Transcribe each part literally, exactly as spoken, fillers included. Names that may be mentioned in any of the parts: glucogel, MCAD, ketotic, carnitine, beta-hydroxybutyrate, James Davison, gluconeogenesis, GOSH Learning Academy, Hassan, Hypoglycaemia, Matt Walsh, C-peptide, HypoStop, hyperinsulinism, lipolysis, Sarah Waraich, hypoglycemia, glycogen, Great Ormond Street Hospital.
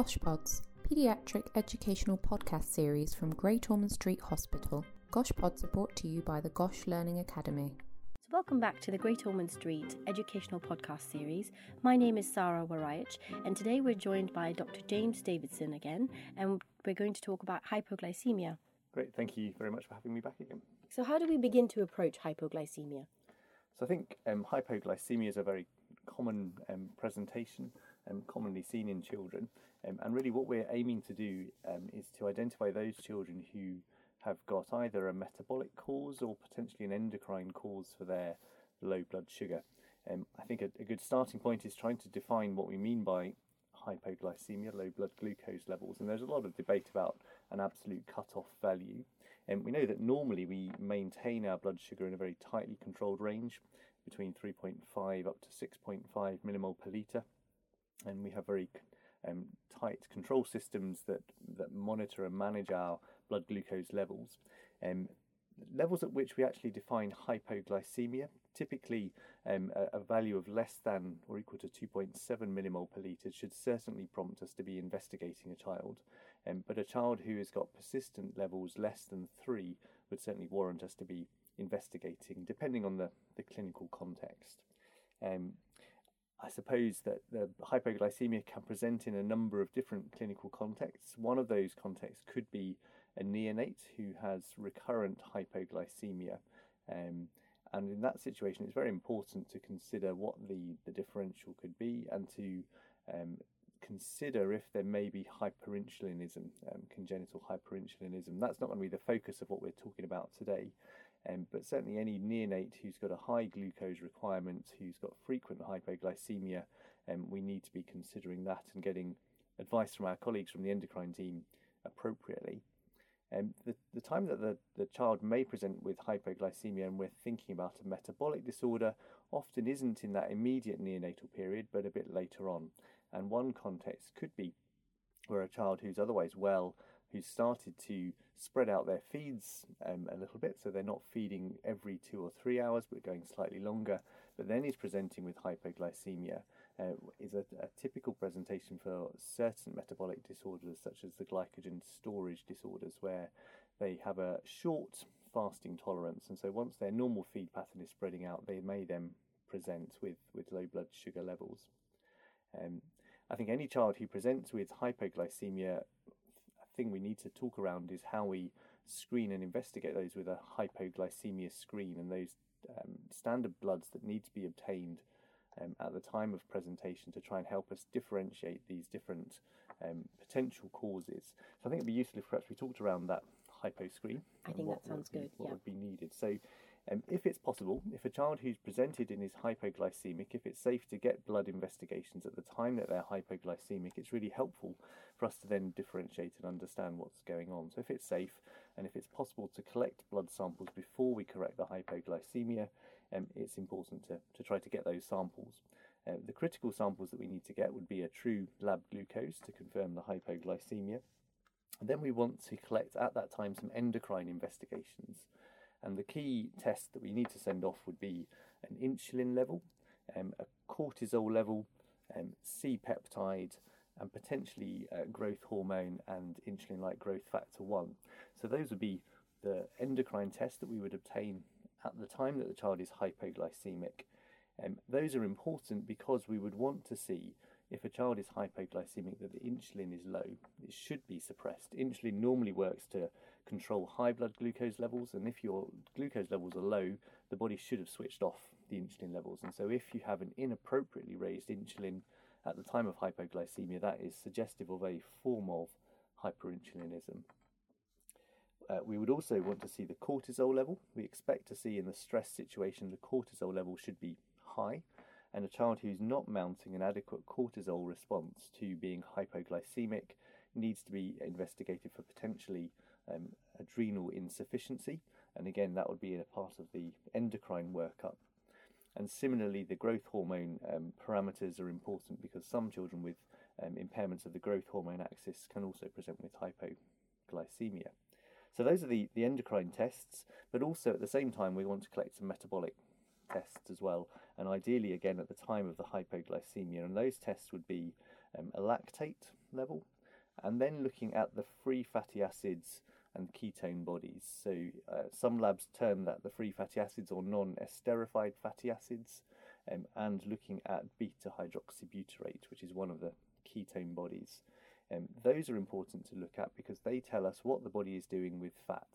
GOSH Pods, Pediatric Educational Podcast Series from Great Ormond Street Hospital. GOSH Pods are brought to you by the GOSH Learning Academy. So welcome back to the Great Ormond Street Educational Podcast Series. My name is Sarah Waraich, and today we're joined by Doctor James Davison again, and we're going to talk about hypoglycaemia. Great, thank you very much for having me back again. So how do we begin to approach hypoglycaemia? So I think um, hypoglycaemia is a very common um, presentation, um, commonly seen in children. Um, and really what we're aiming to do um, is to identify those children who have got either a metabolic cause or potentially an endocrine cause for their low blood sugar. Um, I think a, a good starting point is trying to define what we mean by hypoglycemia, low blood glucose levels, and there's a lot of debate about an absolute cut-off value. And we know that normally we maintain our blood sugar in a very tightly controlled range, between three point five up to six point five millimole per litre, and we have very um, tight control systems that, that monitor and manage our blood glucose levels. Um, levels at which we actually define hypoglycemia, typically um, a, a value of less than or equal to two point seven millimole per litre, should certainly prompt us to be investigating a child. Um, but a child who has got persistent levels less than three would certainly warrant us to be investigating, depending on the, the clinical context. Um, I suppose that the hypoglycemia can present in a number of different clinical contexts. One of those contexts could be a neonate who has recurrent hypoglycemia. Um, and in that situation, it's very important to consider what the, the differential could be and to um, consider if there may be hyperinsulinism, um, congenital hyperinsulinism. That's not going to be the focus of what we're talking about today. Um, but certainly any neonate who's got a high glucose requirement, who's got frequent hypoglycemia, um, we need to be considering that and getting advice from our colleagues from the endocrine team appropriately. Um, the, the time that the, the child may present with hypoglycemia and we're thinking about a metabolic disorder often isn't in that immediate neonatal period, but a bit later on. And one context could be where a child who's otherwise well, who's started to spread out their feeds um, a little bit, so they're not feeding every two or three hours, but going slightly longer, but then is presenting with hypoglycemia, uh, is a, a typical presentation for certain metabolic disorders, such as the glycogen storage disorders, where they have a short fasting tolerance, and so once their normal feed pattern is spreading out, they may then present with, with low blood sugar levels. Um, I think any child who presents with hypoglycemia, thing we need to talk around is how we screen and investigate those with a hypoglycemia screen, and those um, standard bloods that need to be obtained um, at the time of presentation to try and help us differentiate these different um, potential causes. So I think it'd be useful if perhaps we talked around that hypo screen. I think that sounds good. What would be needed. So um, if it's possible, if a child who's presented in is hypoglycemic, if it's safe to get blood investigations at the time that they're hypoglycemic, it's really helpful for us to then differentiate and understand what's going on. So if it's safe and if it's possible to collect blood samples before we correct the hypoglycemia, um, it's important to, to try to get those samples. Uh, the critical samples that we need to get would be a true lab glucose to confirm the hypoglycemia. And then we want to collect at that time some endocrine investigations. And the key test that we need to send off would be an insulin level, um, a cortisol level, um, C-peptide, and potentially uh, growth hormone and insulin-like growth factor one. So those would be the endocrine tests that we would obtain at the time that the child is hypoglycemic. Um, those are important because we would want to see if a child is hypoglycemic that the insulin is low. It should be suppressed. Insulin normally works to control high blood glucose levels, and if your glucose levels are low, the body should have switched off the insulin levels. And so if you have an inappropriately raised insulin at the time of hypoglycemia, that is suggestive of a form of hyperinsulinism. Uh, we would also want to see the cortisol level. We expect to see in the stress situation the cortisol level should be high, and a child who's not mounting an adequate cortisol response to being hypoglycemic needs to be investigated for potentially um, adrenal insufficiency, and again that would be a part of the endocrine workup. And similarly, the growth hormone um, parameters are important because some children with um, impairments of the growth hormone axis can also present with hypoglycemia. So those are the, the endocrine tests, but also at the same time we want to collect some metabolic tests as well, and ideally again at the time of the hypoglycemia, and those tests would be um, a lactate, level, and then looking at the free fatty acids and ketone bodies. So uh, some labs term that the free fatty acids or non-esterified fatty acids, um, and looking at beta-hydroxybutyrate, which is one of the ketone bodies. Um, those are important to look at because they tell us what the body is doing with fat.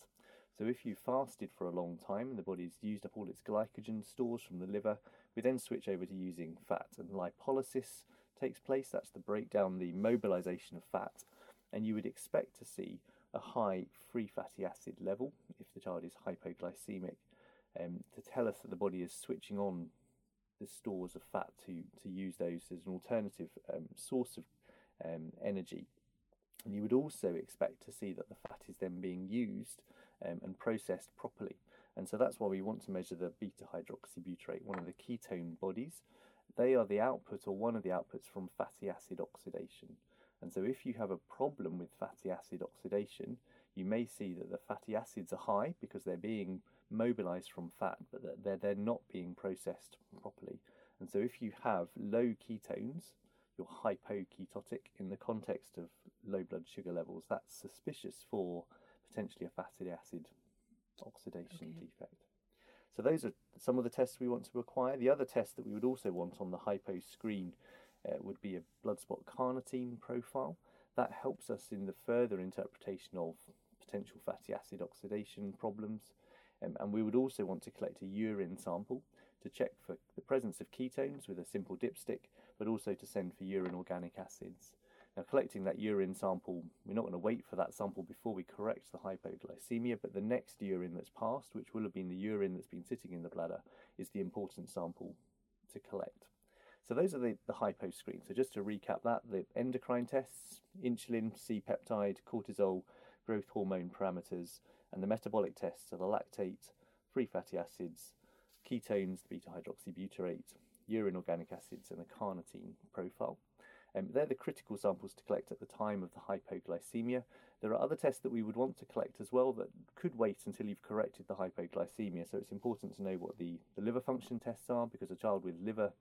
So if you fasted for a long time and the body's used up all its glycogen stores from the liver, we then switch over to using fat, and lipolysis takes place. That's the breakdown, the mobilization of fat, and you would expect to see a high free fatty acid level if the child is hypoglycemic, um, to tell us that the body is switching on the stores of fat to, to use those as an alternative um, source of Um, energy. And you would also expect to see that the fat is then being used um, and processed properly. And so that's why we want to measure the beta-hydroxybutyrate, one of the ketone bodies. They are the output, or one of the outputs, from fatty acid oxidation. And so if you have a problem with fatty acid oxidation, you may see that the fatty acids are high because they're being mobilized from fat, but that they're, they're not being processed properly. And so if you have low ketones, you're hypoketotic in the context of low blood sugar levels, that's suspicious for potentially a fatty acid oxidation okay. defect. So those are some of the tests we want to acquire. The other test that we would also want on the hypo screen uh, would be a blood spot carnitine profile. That helps us in the further interpretation of potential fatty acid oxidation problems. Um, and we would also want to collect a urine sample to check for the presence of ketones with a simple dipstick, but also to send for urine organic acids. Now, collecting that urine sample, we're not going to wait for that sample before we correct the hypoglycemia, but the next urine that's passed, which will have been the urine that's been sitting in the bladder, is the important sample to collect. So those are the, the hypo screen. So just to recap that, the endocrine tests, insulin, C-peptide, cortisol, growth hormone parameters, and the metabolic tests are the lactate, free fatty acids, ketones, the beta-hydroxybutyrate, urine organic acids, and the carnitine profile. Um, they're the critical samples to collect at the time of the hypoglycemia. There are other tests that we would want to collect as well that could wait until you've corrected the hypoglycemia. So it's important to know what the, the liver function tests are, because a child with liver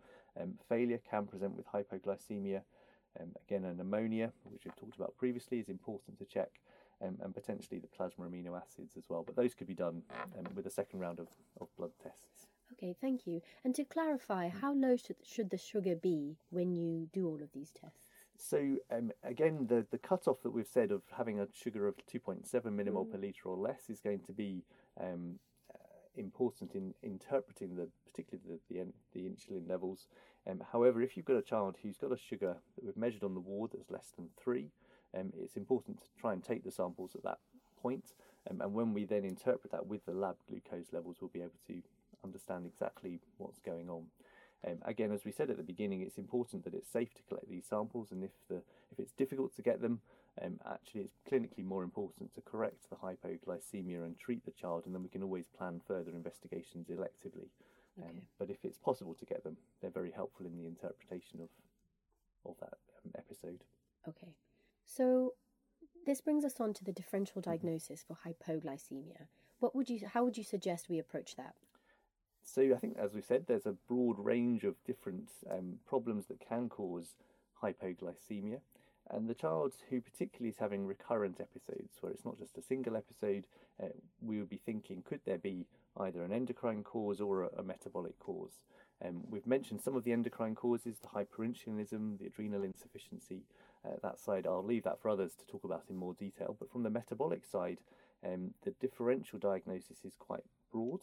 um, failure can present with hypoglycemia. Um, again, a pneumonia, which we've talked about previously, is important to check, um, and potentially the plasma amino acids as well. But those could be done um, with a second round of, of blood tests. Okay, thank you. And to clarify, how low should, should the sugar be when you do all of these tests? So um, again, the, the cut-off that we've said of having a sugar of two point seven millimole mm. per litre or less is going to be um, uh, important in interpreting the particularly the, the, the insulin levels. Um, however, if you've got a child who's got a sugar that we've measured on the ward that's less than three, um, it's important to try and take the samples at that point. Um, and when we then interpret that with the lab glucose levels, we'll be able to understand exactly what's going on. Um, again, as we said at the beginning, it's important that it's safe to collect these samples, and if the if it's difficult to get them, um, actually it's clinically more important to correct the hypoglycemia and treat the child, and then we can always plan further investigations electively. Um, okay. But if it's possible to get them, they're very helpful in the interpretation of of that um, episode. Okay, so this brings us on to the differential diagnosis for hypoglycemia. What would you? How would you suggest we approach that? So I think, as we said, there's a broad range of different um, problems that can cause hypoglycemia. And the child who particularly is having recurrent episodes, where it's not just a single episode, uh, we would be thinking, could there be either an endocrine cause or a, a metabolic cause? Um, we've mentioned some of the endocrine causes, the hyperinsulinism, the adrenal insufficiency. Uh, that side, I'll leave that for others to talk about in more detail. But from the metabolic side, um, the differential diagnosis is quite broad.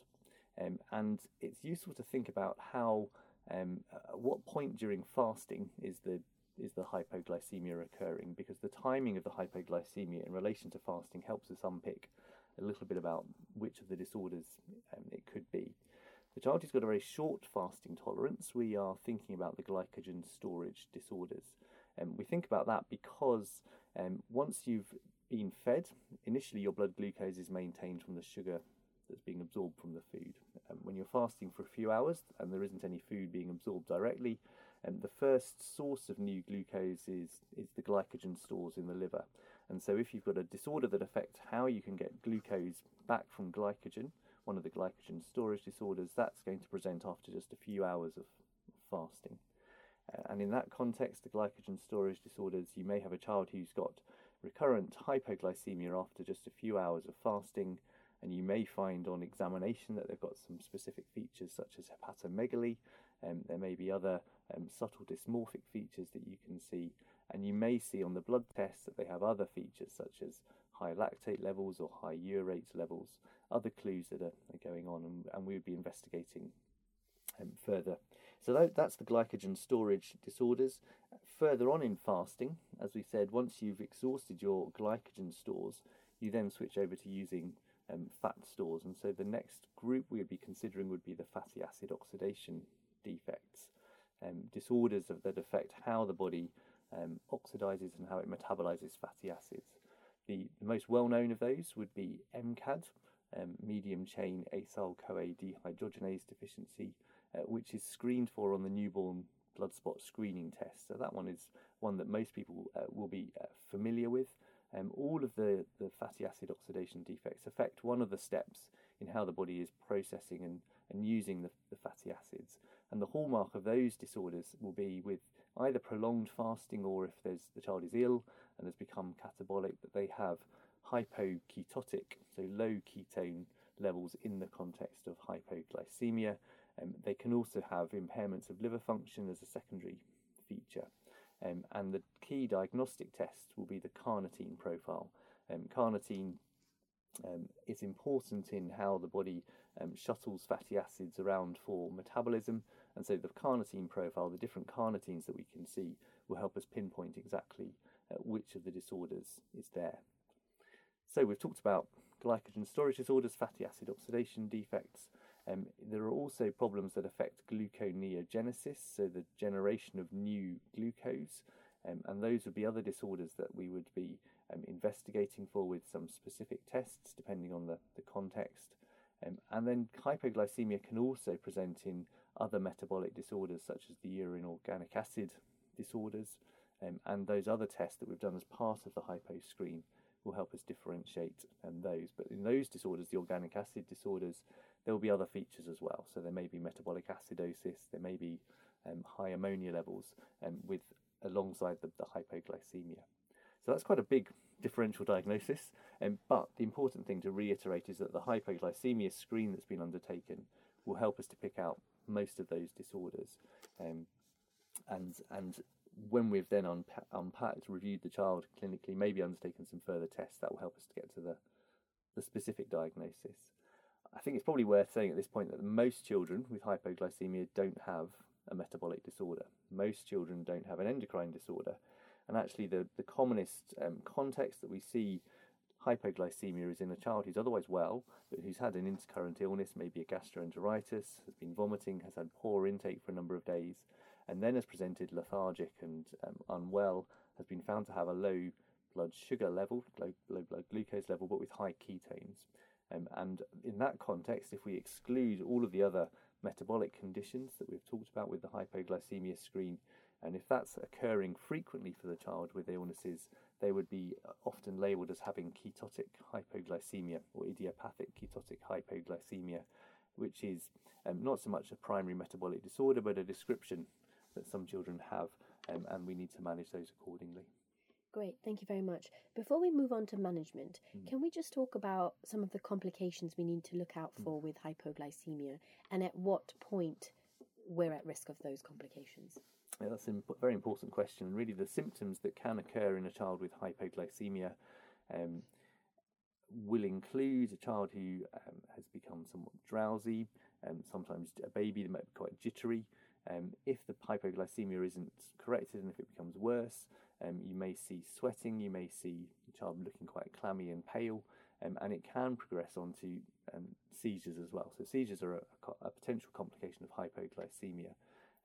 Um, and it's useful to think about how, um, at what point during fasting is the is the hypoglycemia occurring, because the timing of the hypoglycemia in relation to fasting helps us unpick a little bit about which of the disorders um, it could be. The child who's got a very short fasting tolerance, we are thinking about the glycogen storage disorders. Um, we think about that because um, once you've been fed, initially your blood glucose is maintained from the sugar that's being absorbed from the food. Um, when you're fasting for a few hours and there isn't any food being absorbed directly, um, the first source of new glucose is, is the glycogen stores in the liver. And so if you've got a disorder that affects how you can get glucose back from glycogen, one of the glycogen storage disorders, that's going to present after just a few hours of fasting. And in that context, the glycogen storage disorders, you may have a child who's got recurrent hypoglycemia after just a few hours of fasting, and you may find on examination that they've got some specific features such as hepatomegaly, and um, there may be other um, subtle dysmorphic features that you can see, and you may see on the blood tests that they have other features such as high lactate levels or high urate levels, other clues that are, are going on, and, and we would be investigating Um, further. So that, that's the glycogen storage disorders. Further on in fasting, as we said, once you've exhausted your glycogen stores, you then switch over to using um, fat stores. And so the next group we would be considering would be the fatty acid oxidation defects, um, disorders of, that affect how the body um, oxidizes and how it metabolizes fatty acids. The, the most well-known of those would be M C A D, um, medium chain acyl-CoA dehydrogenase deficiency, Uh, which is screened for on the newborn blood spot screening test. So that one is one that most people uh, will be uh, familiar with. Um, all of the, the fatty acid oxidation defects affect one of the steps in how the body is processing and, and using the, the fatty acids. And the hallmark of those disorders will be with either prolonged fasting, or if there's the child is ill and has become catabolic, that they have hypoketotic, so low ketone levels in the context of hypoglycemia. Um, they can also have impairments of liver function as a secondary feature. Um, and the key diagnostic test will be the carnitine profile. Um, carnitine um, is important in how the body um, shuttles fatty acids around for metabolism. And so the carnitine profile, the different carnitines that we can see, will help us pinpoint exactly uh, which of the disorders is there. So we've talked about glycogen storage disorders, fatty acid oxidation defects. Um, there are also problems that affect gluconeogenesis, so the generation of new glucose, um, and those would be other disorders that we would be um, investigating for with some specific tests, depending on the, the context. Um, and then hypoglycemia can also present in other metabolic disorders, such as the urine organic acid disorders, um, and those other tests that we've done as part of the hypo screen will help us differentiate um, those. But in those disorders, the organic acid disorders, there will be other features as well. So there may be metabolic acidosis, there may be um, high ammonia levels um, with alongside the, the hypoglycemia. So that's quite a big differential diagnosis. Um, but the important thing to reiterate is that the hypoglycemia screen that's been undertaken will help us to pick out most of those disorders. Um, and and when we've then unpa- unpacked, reviewed the child clinically, maybe undertaken some further tests, that will help us to get to the, the specific diagnosis. I think it's probably worth saying at this point that most children with hypoglycemia don't have a metabolic disorder. Most children don't have an endocrine disorder. And actually the, the commonest um, context that we see hypoglycemia is in a child who's otherwise well, but who's had an intercurrent illness, maybe a gastroenteritis, has been vomiting, has had poor intake for a number of days, and then has presented lethargic and um, unwell, has been found to have a low blood sugar level, low, low blood glucose level, but with high ketones. Um, and in that context, if we exclude all of the other metabolic conditions that we've talked about with the hypoglycemia screen, and if that's occurring frequently for the child with illnesses, they would be often labelled as having ketotic hypoglycemia or idiopathic ketotic hypoglycemia, which is um, not so much a primary metabolic disorder, but a description that some children have, um, and we need to manage those accordingly. Great, thank you very much. Before we move on to management, mm. can we just talk about some of the complications we need to look out for mm. with hypoglycemia, and at what point we're at risk of those complications? Yeah, that's a very important question. Really, the symptoms that can occur in a child with hypoglycemia um, will include a child who um, has become somewhat drowsy, um, sometimes a baby that might be quite jittery. Um, if the hypoglycemia isn't corrected and if it becomes worse, um, you may see sweating, you may see the child looking quite clammy and pale, um, and it can progress onto um, seizures as well. So seizures are a, a potential complication of hypoglycemia.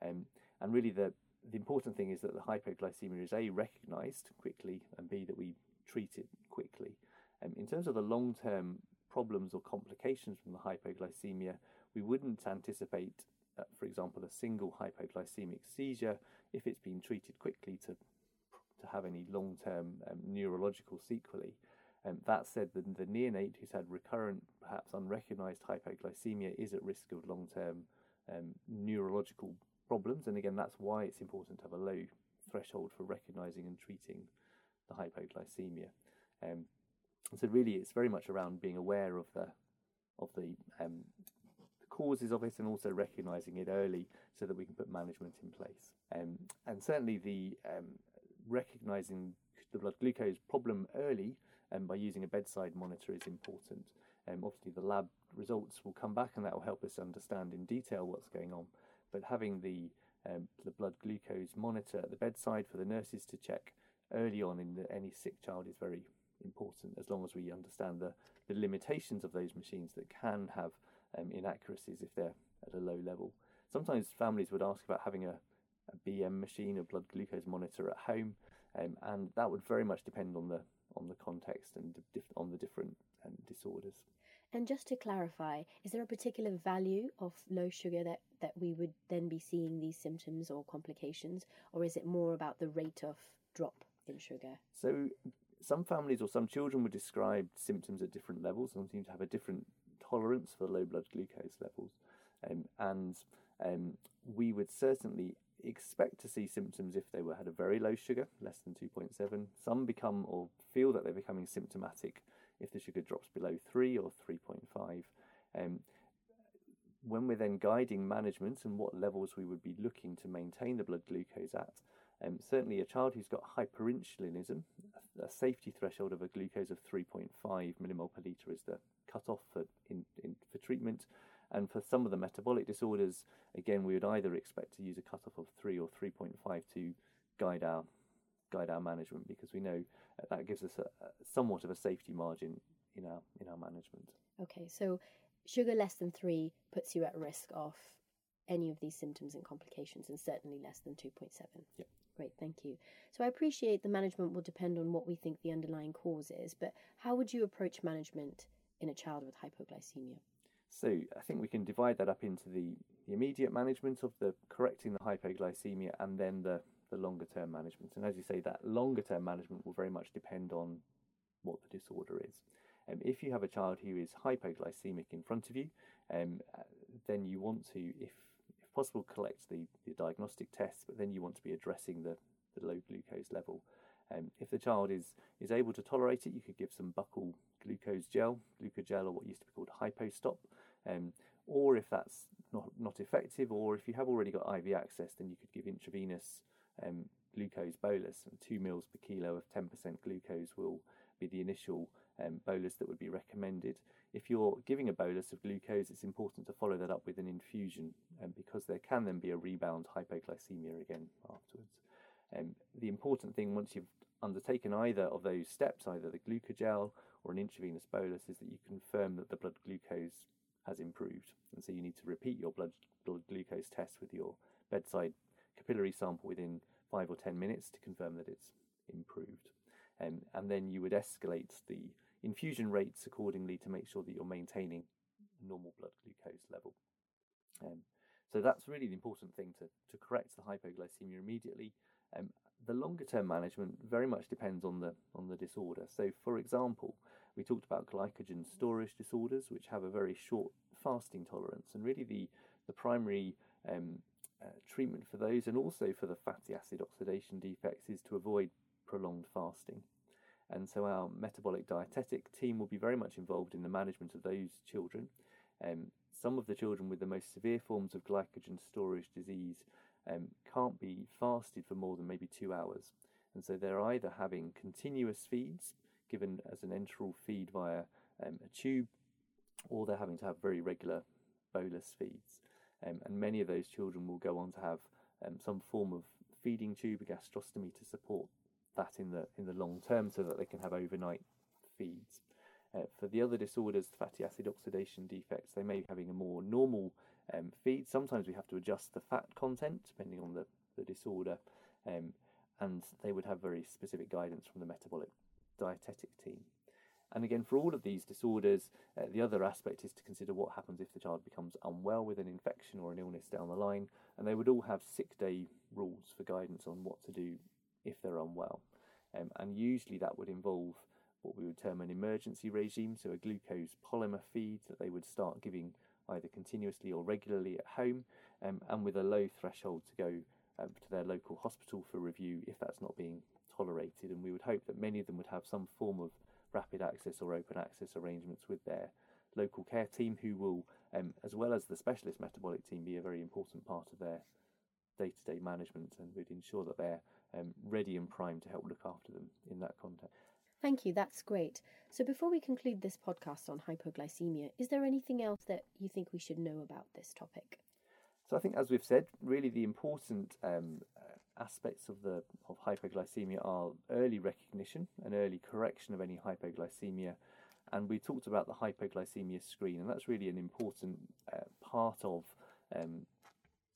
Um, and really the, the important thing is that the hypoglycemia is A, recognised quickly, and B, that we treat it quickly. Um, in terms of the long-term problems or complications from the hypoglycemia, we wouldn't anticipate Uh, for example, a single hypoglycemic seizure, if it's been treated quickly, to to have any long-term um, neurological sequelae. Um, that said, the, the neonate who's had recurrent, perhaps unrecognised hypoglycemia is at risk of long-term um, neurological problems. And again, that's why it's important to have a low threshold for recognizing and treating the hypoglycemia. Um, and so really, it's very much around being aware of the of the, um, the causes of it and also recognizing it early so that we can put management in place. Um, and certainly the um, recognizing the blood glucose problem early um, by using a bedside monitor is important. Um, obviously, the lab results will come back and that will help us understand in detail what's going on. But having the um, the blood glucose monitor at the bedside for the nurses to check early on in the, any sick child is very important, as long as we understand the, the limitations of those machines that can have um, inaccuracies if they're at a low level. Sometimes families would ask about having a, a B M machine, a blood glucose monitor at home, um, and that would very much depend on the on the context and dif- on the different um, disorders. And just to clarify, is there a particular value of low sugar that, that we would then be seeing these symptoms or complications, or is it more about the rate of drop in sugar? So some families or some children would describe symptoms at different levels and seem to have a different tolerance for low blood glucose levels. Um, and um, we would certainly expect to see symptoms if they were had a very low sugar, less than two point seven. Some become or feel that they're becoming symptomatic if the sugar drops below three or three point five. Um, when we're then guiding management and what levels we would be looking to maintain the blood glucose at, um, certainly a child who's got hyperinsulinism, a, a safety threshold of a glucose of three point five millimole per litre is the cutoff for, in, in, for treatment. And for some of the metabolic disorders, again, we would either expect to use a cutoff of three or three point five to guide our guide our management, because we know that gives us a, a somewhat of a safety margin in our in our management. Okay, so sugar less than three puts you at risk of any of these symptoms and complications, and certainly less than two point seven. Yep. Great, thank you. So I appreciate the management will depend on what we think the underlying cause is, but how would you approach management in a child with hypoglycemia? So I think we can divide that up into the, the immediate management of the correcting the hypoglycemia and then the, the longer-term management. And as you say, that longer-term management will very much depend on what the disorder is. Um, if you have a child who is hypoglycemic in front of you, um, then you want to, if, if possible, collect the, the diagnostic tests, but then you want to be addressing the, the low glucose level. Um, if the child is, is able to tolerate it, you could give some buccal glucose gel, glucogel, or what used to be called HypoStop. Um, or if that's not, not effective, or if you have already got I V access, then you could give intravenous um, glucose bolus. And two mils per kilo of ten percent glucose will be the initial um, bolus that would be recommended. If you're giving a bolus of glucose, it's important to follow that up with an infusion, um, because there can then be a rebound hypoglycemia again afterwards. Um, the important thing once you've undertaken either of those steps, either the glucogel or an intravenous bolus, is that you confirm that the blood glucose has improved. And so you need to repeat your blood, blood glucose test with your bedside capillary sample within five or ten minutes to confirm that it's improved. Um, and then you would escalate the infusion rates accordingly to make sure that you're maintaining normal blood glucose level. Um, so that's really the important thing to, to correct the hypoglycemia immediately. Um, the longer-term management very much depends on the on the disorder. So, for example, we talked about glycogen storage disorders, which have a very short fasting tolerance. And really the, the primary um, uh, treatment for those, and also for the fatty acid oxidation defects, is to avoid prolonged fasting. And so our metabolic dietetic team will be very much involved in the management of those children. Um, some of the children with the most severe forms of glycogen storage disease Um, can't be fasted for more than maybe two hours. And so they're either having continuous feeds given as an enteral feed via um, a tube, or they're having to have very regular bolus feeds. Um, and many of those children will go on to have um, some form of feeding tube, a gastrostomy, to support that in the in the long term so that they can have overnight feeds. Uh, for the other disorders, the fatty acid oxidation defects, they may be having a more normal Um, feed. Sometimes we have to adjust the fat content depending on the, the disorder, um, and they would have very specific guidance from the metabolic dietetic team. And again, for all of these disorders, uh, the other aspect is to consider what happens if the child becomes unwell with an infection or an illness down the line, and they would all have sick-day rules for guidance on what to do if they're unwell. Um, and usually that would involve what we would term an emergency regime, so a glucose polymer feed that they would start giving either continuously or regularly at home, um, and with a low threshold to go uh, to their local hospital for review if that's not being tolerated. And we would hope that many of them would have some form of rapid access or open access arrangements with their local care team, who will, um, as well as the specialist metabolic team, be a very important part of their day-to-day management, and we'd ensure that they're um, ready and primed to help look after them in that context. Thank you, that's great. So before we conclude this podcast on hypoglycaemia, is there anything else that you think we should know about this topic? So I think, as we've said, really the important um, aspects of the of hypoglycaemia are early recognition and early correction of any hypoglycaemia. And we talked about the hypoglycaemia screen, and that's really an important uh, part of um,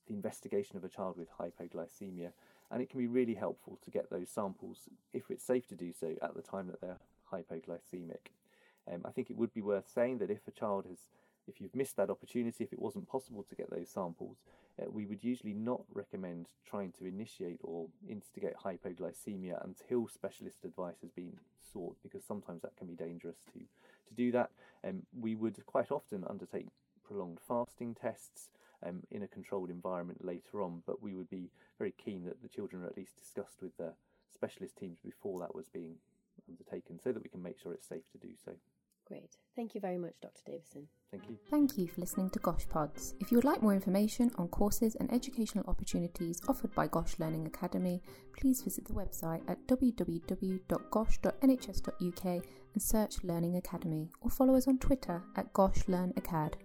the investigation of a child with hypoglycaemia. And it can be really helpful to get those samples, if it's safe to do so, at the time that they're hypoglycemic. Um, I think it would be worth saying that if a child has, if you've missed that opportunity, if it wasn't possible to get those samples, uh, we would usually not recommend trying to initiate or instigate hypoglycemia until specialist advice has been sought, because sometimes that can be dangerous to, to do that. Um, we would quite often undertake prolonged fasting tests um, in a controlled environment later on, but we would be very keen that the children are at least discussed with the specialist teams before that was being undertaken, so that we can make sure it's safe to do so. Great. Thank you very much, Doctor Davison. Thank you. Thank you for listening to GOSH Pods. If you would like more information on courses and educational opportunities offered by GOSH Learning Academy, please visit the website at w w w dot gosh dot n h s dot u k and search Learning Academy, or follow us on Twitter at GOSH Learn Acad.